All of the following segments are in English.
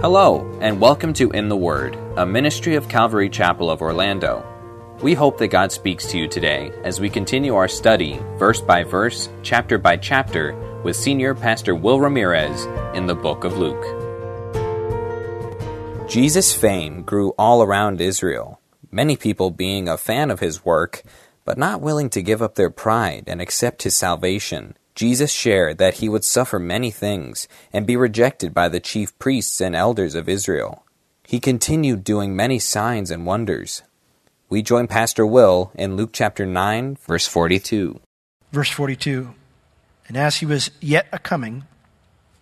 Hello, and welcome to In the Word, a ministry of Calvary Chapel of Orlando. We hope that God speaks to you today as we continue our study, verse by verse, chapter by chapter, with Senior Pastor Will Ramirez in the book of Luke. Jesus' fame grew all around Israel, many people being a fan of his work, but not willing to give up their pride and accept his salvation. Jesus shared that he would suffer many things and be rejected by the chief priests and elders of Israel. He continued doing many signs and wonders. We join Pastor Will in Luke chapter 9, verse 42. Verse 42, and as he was yet a-coming,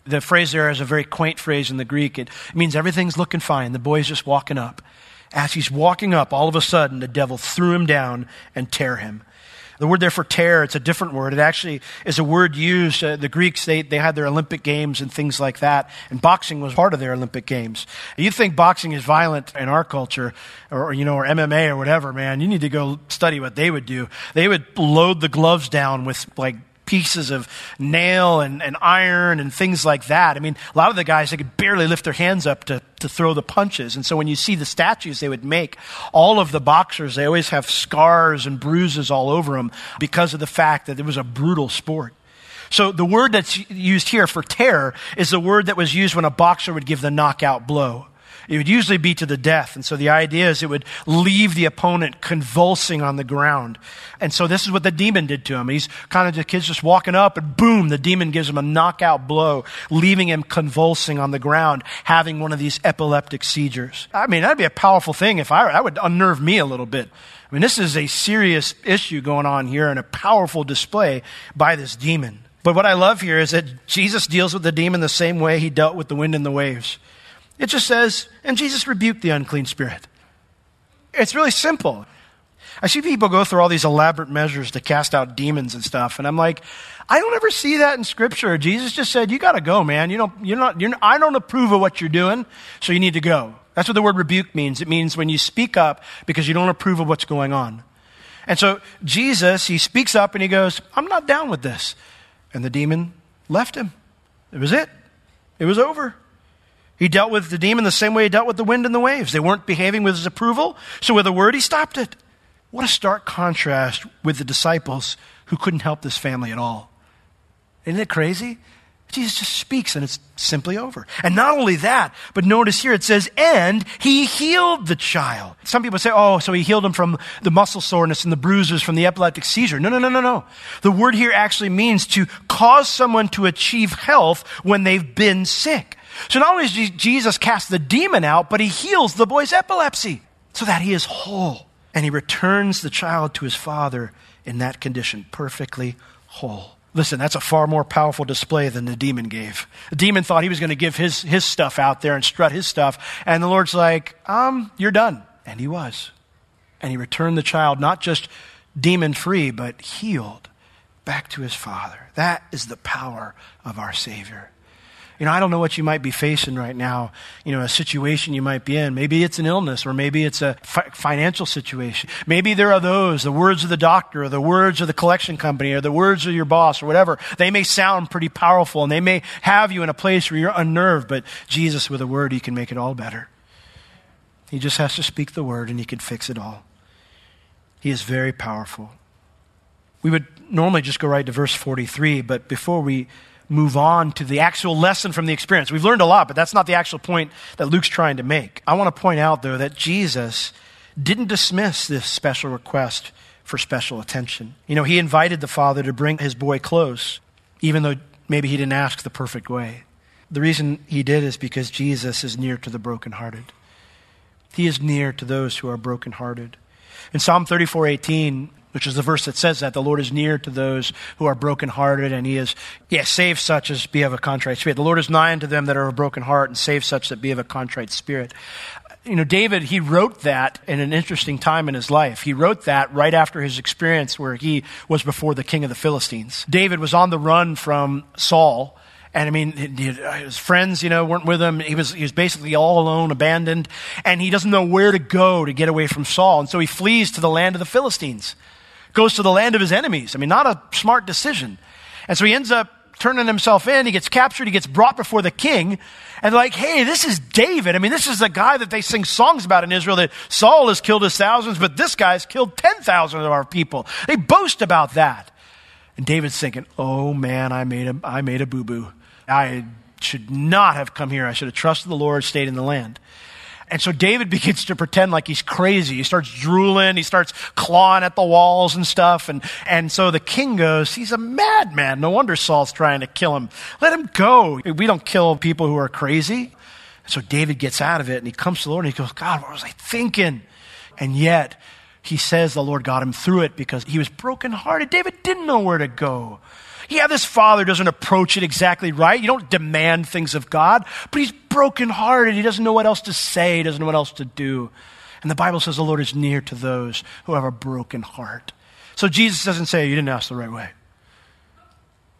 the phrase there is a very quaint phrase in the Greek. It means everything's looking fine. The boy's just walking up. As he's walking up, all of a sudden, the devil threw him down and tear him. The word there for tear, it's a different word. It actually is a word used. The Greeks, they had their Olympic Games and things like that, and boxing was part of their Olympic Games. You think boxing is violent in our culture, or MMA or whatever, man. You need to go study what they would do. They would load the gloves down with like pieces of nail and iron and things like that. I mean, a lot of the guys, they could barely lift their hands up to throw the punches. And so when you see the statues they would make, all of the boxers, they always have scars and bruises all over them because of the fact that it was a brutal sport. So the word that's used here for tear is the word that was used when a boxer would give the knockout blow. It would usually be to the death. And so the idea is it would leave the opponent convulsing on the ground. And so this is what the demon did to him. He's kind of the kid's just walking up and boom, the demon gives him a knockout blow, leaving him convulsing on the ground, having one of these epileptic seizures. I mean, that'd be a powerful thing if that would unnerve me a little bit. I mean, this is a serious issue going on here and a powerful display by this demon. But what I love here is that Jesus deals with the demon the same way he dealt with the wind and the waves. It just says, and Jesus rebuked the unclean spirit. It's really simple. I see people go through all these elaborate measures to cast out demons and stuff, and I'm like, I don't ever see that in Scripture. Jesus just said, "You got to go, man. I don't approve of what you're doing, so you need to go." That's what the word rebuke means. It means when you speak up because you don't approve of what's going on. And so Jesus, he speaks up and he goes, "I'm not down with this," and the demon left him. It was it. It was over. He dealt with the demon the same way he dealt with the wind and the waves. They weren't behaving with his approval, so with a word, he stopped it. What a stark contrast with the disciples who couldn't help this family at all. Isn't it crazy? Jesus just speaks and it's simply over. And not only that, but notice here it says, and he healed the child. Some people say, oh, so he healed him from the muscle soreness and the bruises from the epileptic seizure. No. The word here actually means to cause someone to achieve health when they've been sick. So not only does Jesus cast the demon out, but he heals the boy's epilepsy so that he is whole. And he returns the child to his father in that condition, perfectly whole. Listen, that's a far more powerful display than the demon gave. The demon thought he was going to give his stuff out there and strut his stuff. And the Lord's like, you're done. And he was. And he returned the child, not just demon-free, but healed back to his father. That is the power of our Savior. I don't know what you might be facing right now, a situation you might be in. Maybe it's an illness or maybe it's a financial situation. Maybe there are those, the words of the doctor or the words of the collection company or the words of your boss or whatever. They may sound pretty powerful and they may have you in a place where you're unnerved, but Jesus, with a word, he can make it all better. He just has to speak the word and he can fix it all. He is very powerful. We would normally just go right to verse 43, but before we move on to the actual lesson from the experience. We've learned a lot, but that's not the actual point that Luke's trying to make. I want to point out, though, that Jesus didn't dismiss this special request for special attention. He invited the father to bring his boy close, even though maybe he didn't ask the perfect way. The reason he did is because Jesus is near to the brokenhearted. He is near to those who are brokenhearted. In Psalm 34:18, which is the verse that says that the Lord is near to those who are brokenhearted, and he saves such as be of a contrite spirit. The Lord is nigh unto them that are of a broken heart, and saves such that be of a contrite spirit. You know, David, he wrote that in an interesting time in his life. He wrote that right after his experience where he was before the king of the Philistines. David was on the run from Saul. And I mean, his friends, weren't with him. He was basically all alone, abandoned. And he doesn't know where to go to get away from Saul. And so he flees to the land of the Philistines, goes to the land of his enemies. I mean, not a smart decision. And so he ends up turning himself in. He gets captured. He gets brought before the king. And like, hey, this is David. I mean, this is the guy that they sing songs about in Israel, that Saul has killed his thousands, but this guy's killed 10,000 of our people. They boast about that. And David's thinking, oh man, I made a boo-boo. I should not have come here. I should have trusted the Lord, stayed in the land. And so David begins to pretend like he's crazy. He starts drooling. He starts clawing at the walls and stuff. And so the king goes, he's a madman. No wonder Saul's trying to kill him. Let him go. We don't kill people who are crazy. And so David gets out of it, and he comes to the Lord, and he goes, God, what was I thinking? And yet he says the Lord got him through it because he was brokenhearted. David didn't know where to go. Yeah, this father doesn't approach it exactly right. You don't demand things of God, but he's brokenhearted. He doesn't know what else to say. He doesn't know what else to do. And the Bible says the Lord is near to those who have a broken heart. So Jesus doesn't say, you didn't ask the right way.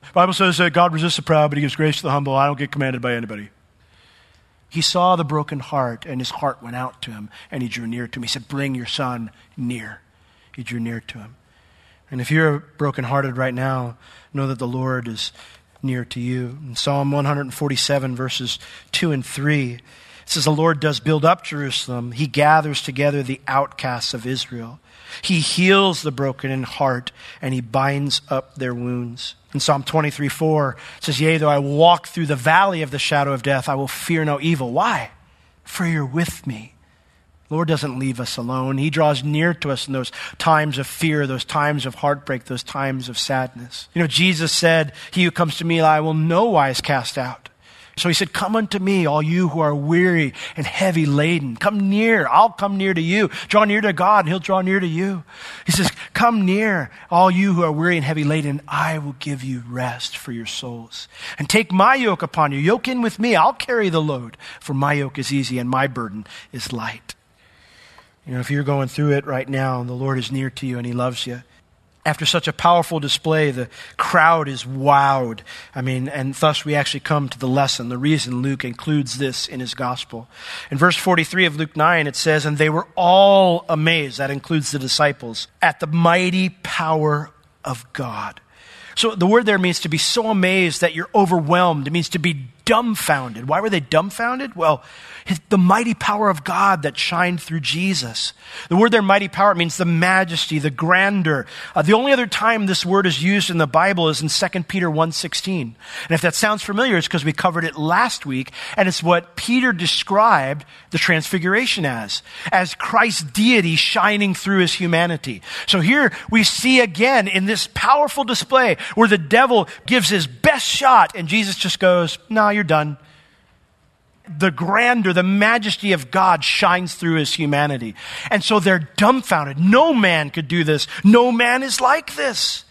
The Bible says that God resists the proud, but he gives grace to the humble. I don't get commanded by anybody. He saw the broken heart, and his heart went out to him, and he drew near to him. He said, bring your son near. He drew near to him. And if you're brokenhearted right now, know that the Lord is near to you. In Psalm 147, verses 2 and 3, it says, the Lord does build up Jerusalem. He gathers together the outcasts of Israel. He heals the broken in heart, and he binds up their wounds. In Psalm 23:4, it says, yea, though I walk through the valley of the shadow of death, I will fear no evil. Why? For you're with me. Lord doesn't leave us alone. He draws near to us in those times of fear, those times of heartbreak, those times of sadness. You know, Jesus said, he who comes to me, I will no wise cast out. So he said, come unto me, all you who are weary and heavy laden. Come near. I'll come near to you. Draw near to God, and he'll draw near to you. He says, come near, all you who are weary and heavy laden. I will give you rest for your souls. And take my yoke upon you. Yoke in with me. I'll carry the load. For my yoke is easy and my burden is light. You know, if you're going through it right now, the Lord is near to you and he loves you. After such a powerful display, the crowd is wowed. I mean, and thus we actually come to the lesson, the reason Luke includes this in his gospel. In verse 43 of Luke 9, it says, and they were all amazed, that includes the disciples, at the mighty power of God. So the word there means to be so amazed that you're overwhelmed. It means to be dumbfounded. Why were they dumbfounded? Well, the mighty power of God that shined through Jesus. The word there, mighty power, means the majesty, the grandeur. The only other time this word is used in the Bible is in 2 Peter 1.16. And if that sounds familiar, it's because we covered it last week, and it's what Peter described the transfiguration as Christ's deity shining through his humanity. So here we see again in this powerful display where the devil gives his best shot, and Jesus just goes, no, you're done. The grandeur, the majesty of God shines through his humanity. And so they're dumbfounded. No man could do this. No man is like this.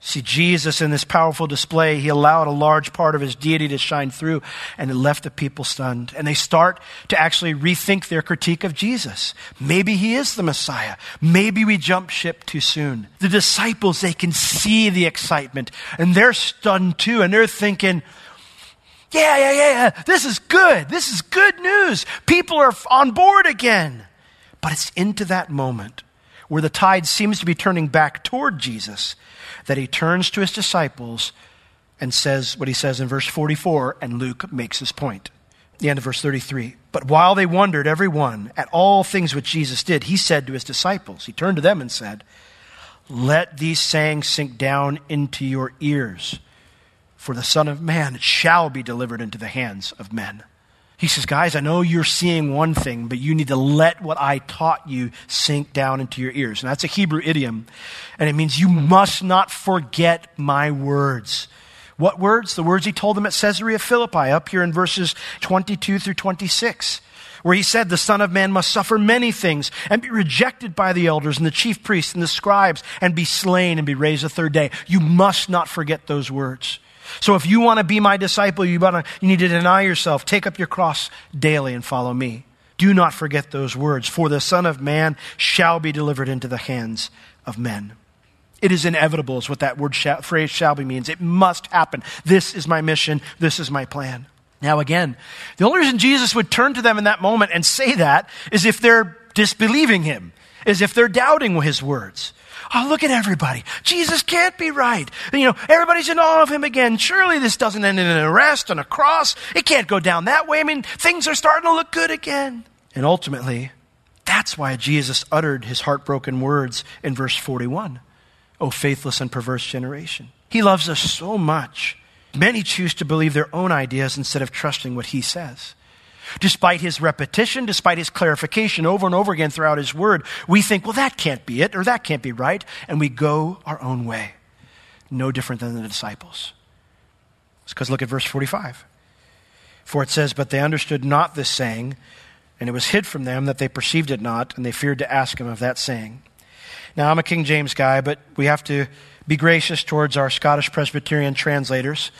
See, Jesus in this powerful display, he allowed a large part of his deity to shine through, and it left the people stunned. And they start to actually rethink their critique of Jesus. Maybe he is the Messiah. Maybe we jump ship too soon. The disciples, they can see the excitement, and they're stunned too, and they're thinking, yeah, this is good. This is good news. People are on board again. But it's into that moment where the tide seems to be turning back toward Jesus that he turns to his disciples and says what he says in verse 44, and Luke makes his point. The end of verse 33. But while they wondered, every one, at all things which Jesus did, he said to his disciples, he turned to them and said, let these sayings sink down into your ears. For the Son of Man shall be delivered into the hands of men. He says, guys, I know you're seeing one thing, but you need to let what I taught you sink down into your ears. And that's a Hebrew idiom. And it means you must not forget my words. What words? The words he told them at Caesarea Philippi, up here in verses 22 through 26, where he said, the Son of Man must suffer many things and be rejected by the elders and the chief priests and the scribes and be slain and be raised the third day. You must not forget those words. So if you want to be my disciple, you need to deny yourself, take up your cross daily and follow me. Do not forget those words, for the Son of Man shall be delivered into the hands of men. It is inevitable is what that word phrase shall be means. It must happen. This is my mission. This is my plan. Now again, the only reason Jesus would turn to them in that moment and say that is if they're disbelieving him, is if they're doubting his words. Oh, look at everybody. Jesus can't be right. You know, everybody's in awe of him again. Surely this doesn't end in an arrest, on a cross. It can't go down that way. I mean, things are starting to look good again. And ultimately, that's why Jesus uttered his heartbroken words in verse 41. Oh, faithless and perverse generation. He loves us so much. Many choose to believe their own ideas instead of trusting what he says. Despite his repetition, despite his clarification over and over again throughout his word, we think, well, that can't be it, or that can't be right, and we go our own way. No different than the disciples. It's because look at verse 45. For it says, but they understood not this saying, and it was hid from them that they perceived it not, and they feared to ask him of that saying. Now, I'm a King James guy, but we have to be gracious towards our Scottish Presbyterian translators.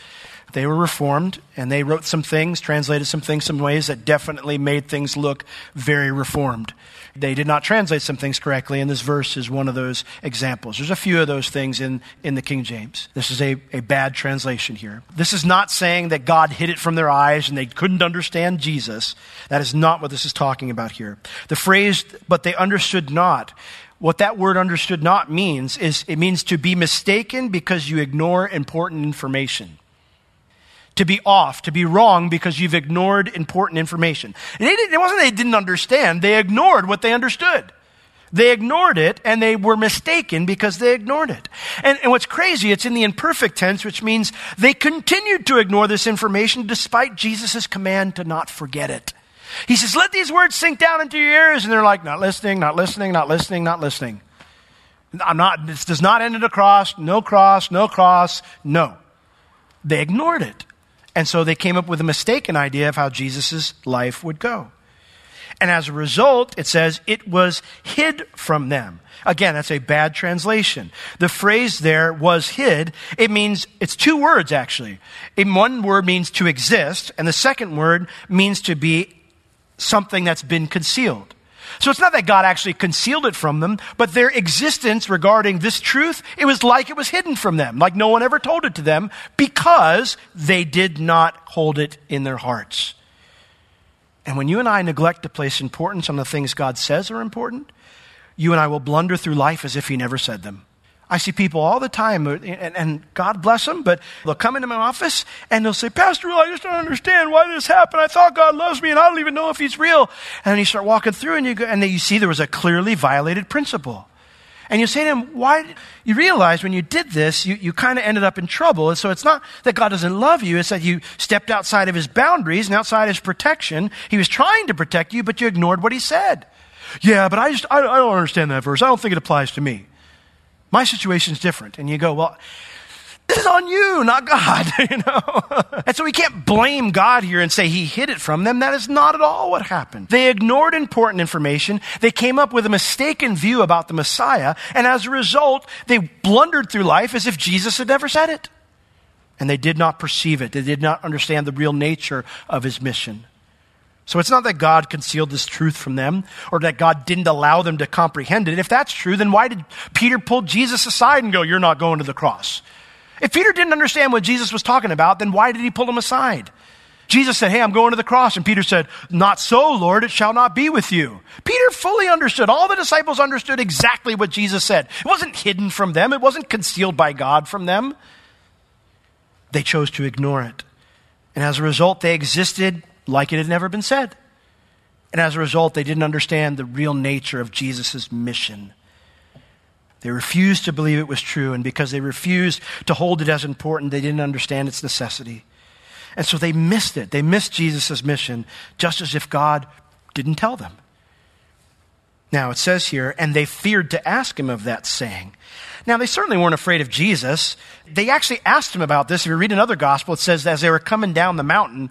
They were Reformed, and they wrote some things, translated some things, some ways that definitely made things look very Reformed. They did not translate some things correctly, and this verse is one of those examples. There's a few of those things in the King James. This is a bad translation here. This is not saying that God hid it from their eyes and they couldn't understand Jesus. That is not what this is talking about here. The phrase, but they understood not, what that word understood not means is it means to be mistaken because you ignore important information. To be off, to be wrong because you've ignored important information. It wasn't they didn't understand. They ignored what they understood. They ignored it, and they were mistaken because they ignored it. And what's crazy, it's in the imperfect tense, which means they continued to ignore this information despite Jesus' command to not forget it. He says, let these words sink down into your ears. And they're like, not listening, not listening, not listening, not listening. This does not end at a cross. No cross, no cross, no. They ignored it. And so they came up with a mistaken idea of how Jesus' life would go. And as a result, it says, it was hid from them. Again, that's a bad translation. The phrase there, was hid, it means, it's two words actually. One word means to exist, and the second word means to be something that's been concealed. So it's not that God actually concealed it from them, but their existence regarding this truth, it was hidden from them, like no one ever told it to them because they did not hold it in their hearts. And when you and I neglect to place importance on the things God says are important, you and I will blunder through life as if he never said them. I see people all the time, and God bless them, but they'll come into my office and they'll say, Pastor Will, I just don't understand why this happened. I thought God loves me, and I don't even know if he's real. And then you start walking through, and then you see there was a clearly violated principle. And you say to him, why? You realize when you did this, you kind of ended up in trouble. And so it's not that God doesn't love you. It's that you stepped outside of his boundaries and outside his protection. He was trying to protect you, but you ignored what he said. Yeah, but I don't understand that verse. I don't think it applies to me. My situation's different. And you go, well, this is on you, not God, you know? And so we can't blame God here and say he hid it from them. That is not at all what happened. They ignored important information. They came up with a mistaken view about the Messiah. And as a result, they blundered through life as if Jesus had never said it. And they did not perceive it. They did not understand the real nature of his mission. So it's not that God concealed this truth from them or that God didn't allow them to comprehend it. If that's true, then why did Peter pull Jesus aside and go, you're not going to the cross? If Peter didn't understand what Jesus was talking about, then why did he pull him aside? Jesus said, hey, I'm going to the cross. And Peter said, not so, Lord, it shall not be with you. Peter fully understood. All the disciples understood exactly what Jesus said. It wasn't hidden from them. It wasn't concealed by God from them. They chose to ignore it. And as a result, they existed like it had never been said. And as a result, they didn't understand the real nature of Jesus' mission. They refused to believe it was true, and because they refused to hold it as important, they didn't understand its necessity. And so they missed it. They missed Jesus' mission, just as if God didn't tell them. Now it says here, and they feared to ask him of that saying. Now they certainly weren't afraid of Jesus. They actually asked him about this. If you read another gospel, it says as they were coming down the mountain,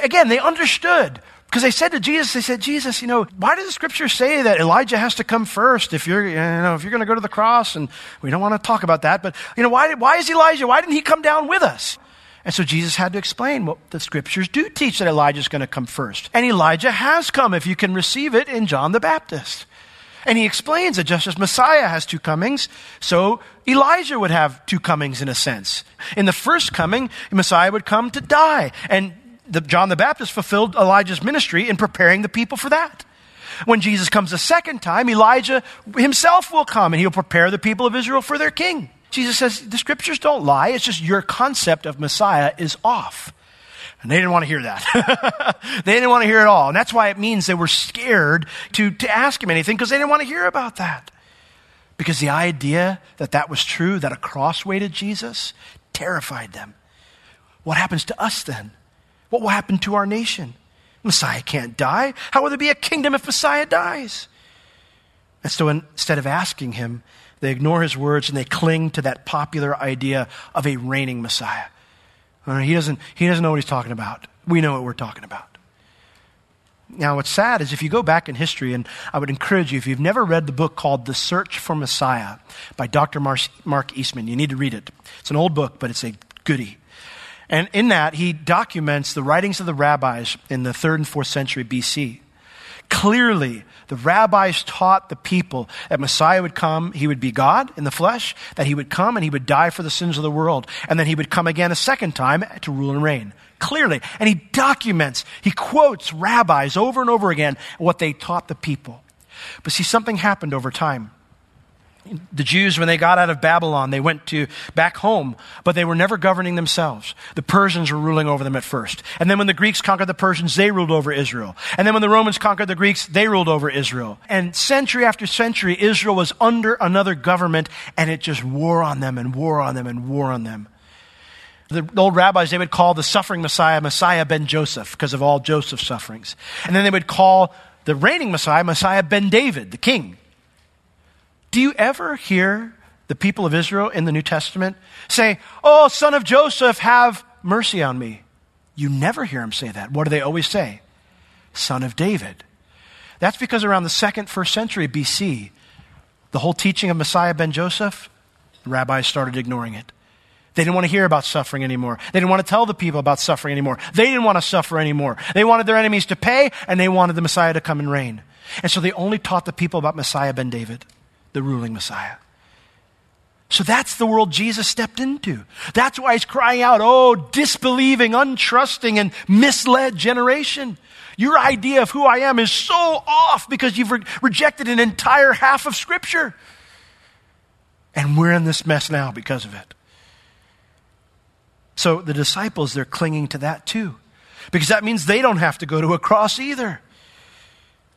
again, they understood. Because they said to Jesus, Jesus, why does the scripture say that Elijah has to come first if you're going to go to the cross? And we don't want to talk about that, but why didn't he come down with us? And so Jesus had to explain what the scriptures do teach, that Elijah is going to come first. And Elijah has come, if you can receive it, in John the Baptist. And he explains that just as Messiah has two comings, so Elijah would have two comings in a sense. In the first coming, Messiah would come to die, and John the Baptist fulfilled Elijah's ministry in preparing the people for that. When Jesus comes a second time, Elijah himself will come and he'll prepare the people of Israel for their king. Jesus says, the scriptures don't lie. It's just your concept of Messiah is off. And they didn't want to hear that. They didn't want to hear it all. And that's why it means they were scared to ask him anything, because they didn't want to hear about that. Because the idea that was true, that a cross weighted Jesus, terrified them. What happens to us then? What will happen to our nation? Messiah can't die. How will there be a kingdom if Messiah dies? And so instead of asking him, they ignore his words and they cling to that popular idea of a reigning Messiah. He doesn't know what he's talking about. We know what we're talking about. Now what's sad is if you go back in history, and I would encourage you, if you've never read the book called The Search for Messiah by Dr. Mark Eastman, you need to read it. It's an old book, but it's a goodie. And in that, he documents the writings of the rabbis in the 3rd and 4th century BC. Clearly, the rabbis taught the people that Messiah would come, he would be God in the flesh, that he would come and he would die for the sins of the world, and then he would come again a second time to rule and reign. Clearly. And he quotes rabbis over and over again what they taught the people. But see, something happened over time. The Jews, when they got out of Babylon, they went back home, but they were never governing themselves. The Persians were ruling over them at first. And then when the Greeks conquered the Persians, they ruled over Israel. And then when the Romans conquered the Greeks, they ruled over Israel. And century after century, Israel was under another government, and it just wore on them and wore on them and wore on them. The old rabbis, they would call the suffering Messiah, Messiah ben Joseph, because of all Joseph's sufferings. And then they would call the reigning Messiah, Messiah ben David, the king. Do you ever hear the people of Israel in the New Testament say, "Oh, son of Joseph, have mercy on me"? You never hear them say that. What do they always say? Son of David. That's because around the 1st century BC, the whole teaching of Messiah ben Joseph, the rabbis started ignoring it. They didn't want to hear about suffering anymore. They didn't want to tell the people about suffering anymore. They didn't want to suffer anymore. They wanted their enemies to pay, and they wanted the Messiah to come and reign. And so they only taught the people about Messiah ben David, the ruling Messiah. So that's the world Jesus stepped into. That's why he's crying out, "Oh, disbelieving, untrusting, and misled generation. Your idea of who I am is so off because you've rejected an entire half of Scripture. And we're in this mess now because of it." So the disciples, they're clinging to that too, because that means they don't have to go to a cross either.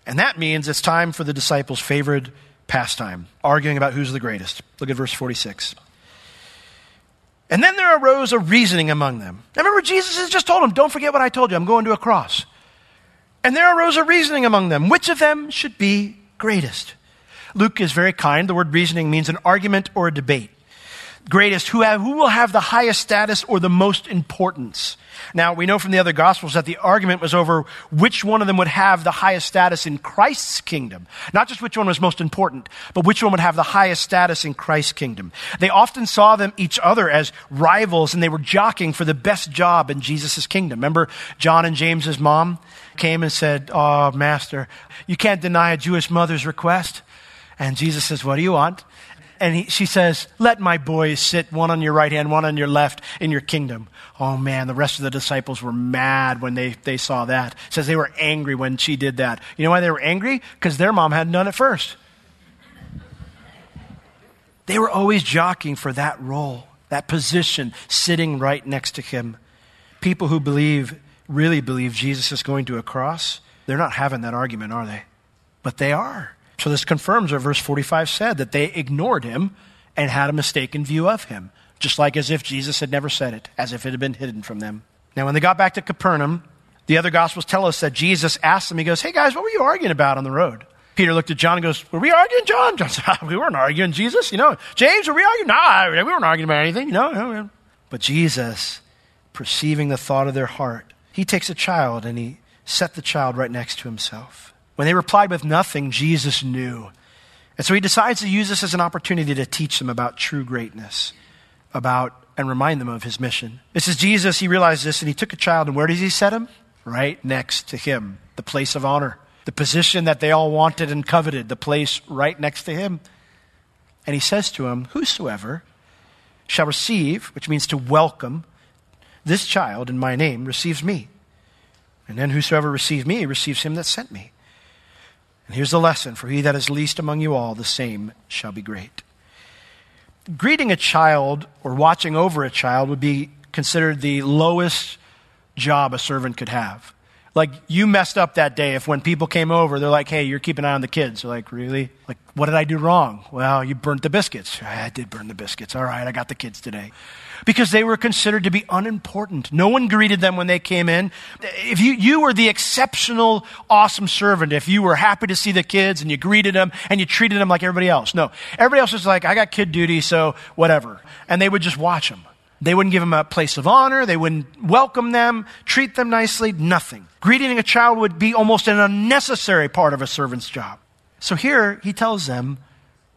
And that means it's time for the disciples' favorite pastime, arguing about who's the greatest. Look at verse 46. "And then there arose a reasoning among them." Now remember, Jesus has just told them, "Don't forget what I told you. I'm going to a cross." "And there arose a reasoning among them, which of them should be greatest?" Luke is very kind. The word reasoning means an argument or a debate. Greatest, who will have the highest status or the most importance. Now, we know from the other gospels that the argument was over which one of them would have the highest status in Christ's kingdom. Not just which one was most important, but which one would have the highest status in Christ's kingdom. They often saw them each other as rivals, and they were jockeying for the best job in Jesus' kingdom. Remember, John and James's mom came and said, "Oh, Master, you can't deny a Jewish mother's request." And Jesus says, "What do you want?" And she says, "Let my boys sit, one on your right hand, one on your left, in your kingdom." Oh man, the rest of the disciples were mad when they saw that. It says they were angry when she did that. You know why they were angry? Because their mom hadn't done it first. They were always jockeying for that role, that position, sitting right next to him. People who really believe Jesus is going to a cross, they're not having that argument, are they? But they are. So this confirms what verse 45 said, that they ignored him and had a mistaken view of him, just like as if Jesus had never said it, as if it had been hidden from them. Now, when they got back to Capernaum, the other gospels tell us that Jesus asked them, he goes, "Hey guys, what were you arguing about on the road?" Peter looked at John and goes, were we arguing, John? John said, we weren't arguing, Jesus. You know, James, were we arguing? No, we weren't arguing about anything. No. But Jesus, perceiving the thought of their heart, he takes a child and he set the child right next to himself. When they replied with nothing, Jesus knew. And so he decides to use this as an opportunity to teach them about true greatness, and remind them of his mission. This is Jesus. He realized this and he took a child, and where does he set him? Right next to him, the place of honor, the position that they all wanted and coveted, the place right next to him. And he says to him, whosoever shall receive, which means to welcome, this child in my name receives me. And then whosoever receives me receives him that sent me. And here's the lesson: for he that is least among you all, the same shall be great. Greeting a child or watching over a child would be considered the lowest job a servant could have. Like, you messed up that day if when people came over, they're like, hey, you're keeping an eye on the kids. They're like, really? Like, what did I do wrong? Well, you burnt the biscuits. I did burn the biscuits. All right, I got the kids today. Because they were considered to be unimportant. No one greeted them when they came in. If you were the exceptional, awesome servant, if you were happy to see the kids and you greeted them and you treated them like everybody else. No, everybody else was like, I got kid duty, so whatever. And they would just watch them. They wouldn't give them a place of honor. They wouldn't welcome them, treat them nicely, nothing. Greeting a child would be almost an unnecessary part of a servant's job. So here he tells them,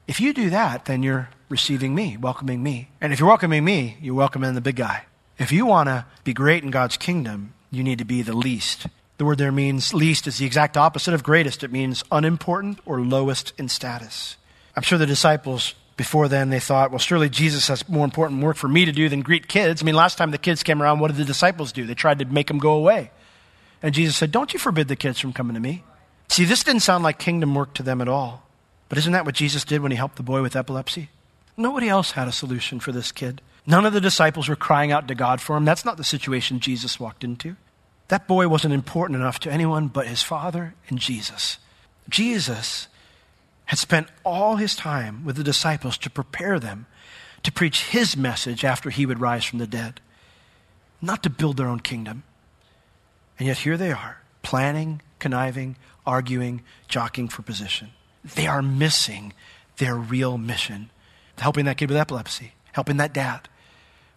if you do that, then you're receiving me, welcoming me. And if you're welcoming me, you're welcoming the big guy. If you want to be great in God's kingdom, you need to be the least. The word there means least is the exact opposite of greatest. It means unimportant or lowest in status. I'm sure the disciples before then, they thought, well, surely Jesus has more important work for me to do than greet kids. I mean, last time the kids came around, what did the disciples do? They tried to make them go away. And Jesus said, don't you forbid the kids from coming to me. See, this didn't sound like kingdom work to them at all. But isn't that what Jesus did when he helped the boy with epilepsy? Nobody else had a solution for this kid. None of the disciples were crying out to God for him. That's not the situation Jesus walked into. That boy wasn't important enough to anyone but his Father and Jesus. Jesus had spent all his time with the disciples to prepare them to preach his message after he would rise from the dead, not to build their own kingdom. And yet here they are, planning, conniving, arguing, jockeying for position. They are missing their real mission, helping that kid with epilepsy, helping that dad,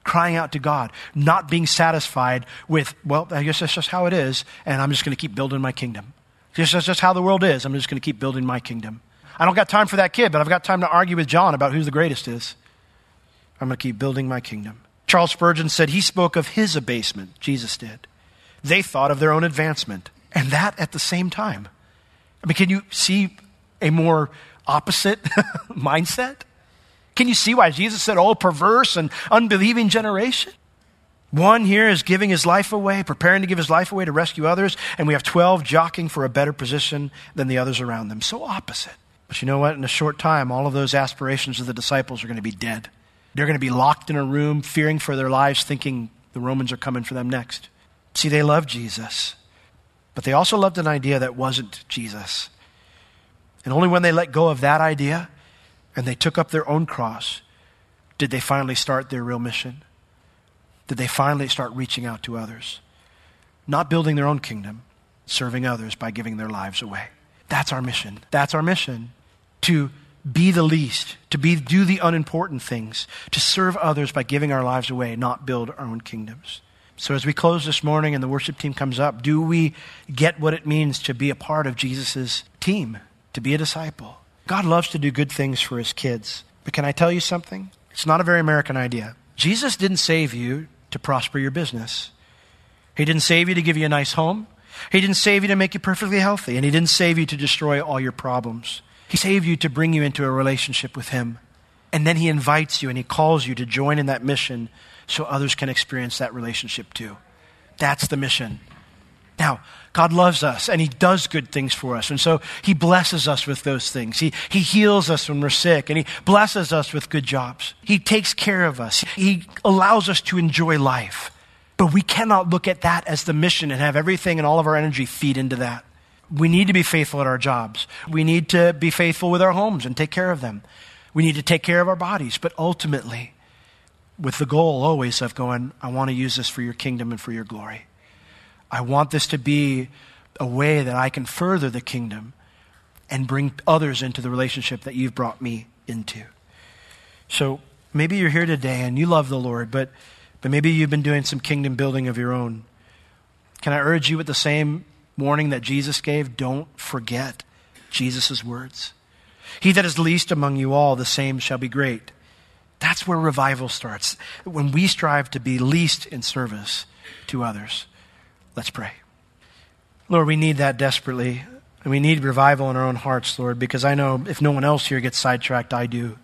crying out to God, not being satisfied with, well, I guess that's just how it is, and I'm just going to keep building my kingdom. That's just how the world is. I'm just going to keep building my kingdom. I don't got time for that kid, but I've got time to argue with John about who the greatest is. I'm going to keep building my kingdom. Charles Spurgeon said he spoke of his abasement. Jesus did. They thought of their own advancement. And that at the same time. I mean, can you see a more opposite mindset? Can you see why Jesus said, oh, perverse and unbelieving generation? One here is giving his life away, preparing to give his life away to rescue others. And we have 12 jockeying for a better position than the others around them. So opposite. But you know what? In a short time, all of those aspirations of the disciples are going to be dead. They're going to be locked in a room, fearing for their lives, thinking the Romans are coming for them next. See, they loved Jesus, but they also loved an idea that wasn't Jesus. And only when they let go of that idea and they took up their own cross, did they finally start their real mission. Did they finally start reaching out to others, not building their own kingdom, serving others by giving their lives away. That's our mission. That's our mission. To be the least, do the unimportant things, to serve others by giving our lives away, not build our own kingdoms. So as we close this morning and the worship team comes up, do we get what it means to be a part of Jesus' team, to be a disciple? God loves to do good things for his kids. But can I tell you something? It's not a very American idea. Jesus didn't save you to prosper your business. He didn't save you to give you a nice home. He didn't save you to make you perfectly healthy, and he didn't save you to destroy all your problems. He saved you to bring you into a relationship with him. And then he invites you and he calls you to join in that mission so others can experience that relationship too. That's the mission. Now, God loves us and he does good things for us. And so he blesses us with those things. He heals us when we're sick and he blesses us with good jobs. He takes care of us. He allows us to enjoy life. But we cannot look at that as the mission and have everything and all of our energy feed into that. We need to be faithful at our jobs. We need to be faithful with our homes and take care of them. We need to take care of our bodies, but ultimately with the goal always of going, I want to use this for your kingdom and for your glory. I want this to be a way that I can further the kingdom and bring others into the relationship that you've brought me into. So maybe you're here today and you love the Lord, but maybe you've been doing some kingdom building of your own. Can I urge you with the same warning that Jesus gave? Don't forget Jesus' words. He that is least among you all, the same shall be great. That's where revival starts, when we strive to be least in service to others. Let's pray. Lord, we need that desperately. And we need revival in our own hearts, Lord, because I know if no one else here gets sidetracked, I do.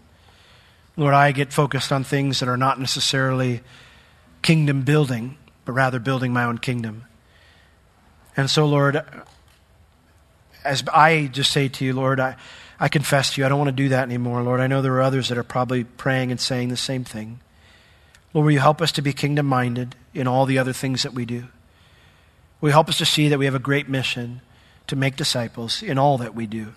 Lord, I get focused on things that are not necessarily kingdom building, but rather building my own kingdom. And so, Lord, as I just say to you, Lord, I confess to you, I don't want to do that anymore, Lord. I know there are others that are probably praying and saying the same thing. Lord, will you help us to be kingdom-minded in all the other things that we do? Will you help us to see that we have a great mission to make disciples in all that we do?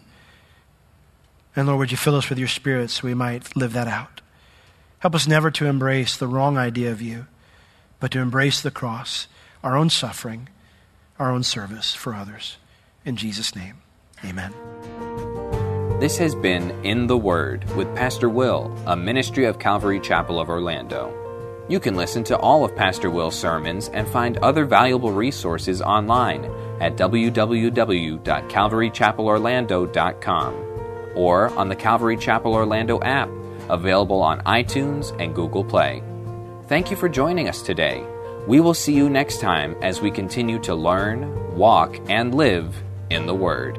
And Lord, would you fill us with your Spirit so we might live that out? Help us never to embrace the wrong idea of you, but to embrace the cross, our own suffering, our own service for others. In Jesus' name, amen. This has been In the Word with Pastor Will, a ministry of Calvary Chapel of Orlando. You can listen to all of Pastor Will's sermons and find other valuable resources online at www.calvarychapelorlando.com or on the Calvary Chapel Orlando app, available on iTunes and Google Play. Thank you for joining us today. We will see you next time as we continue to learn, walk, and live in the Word.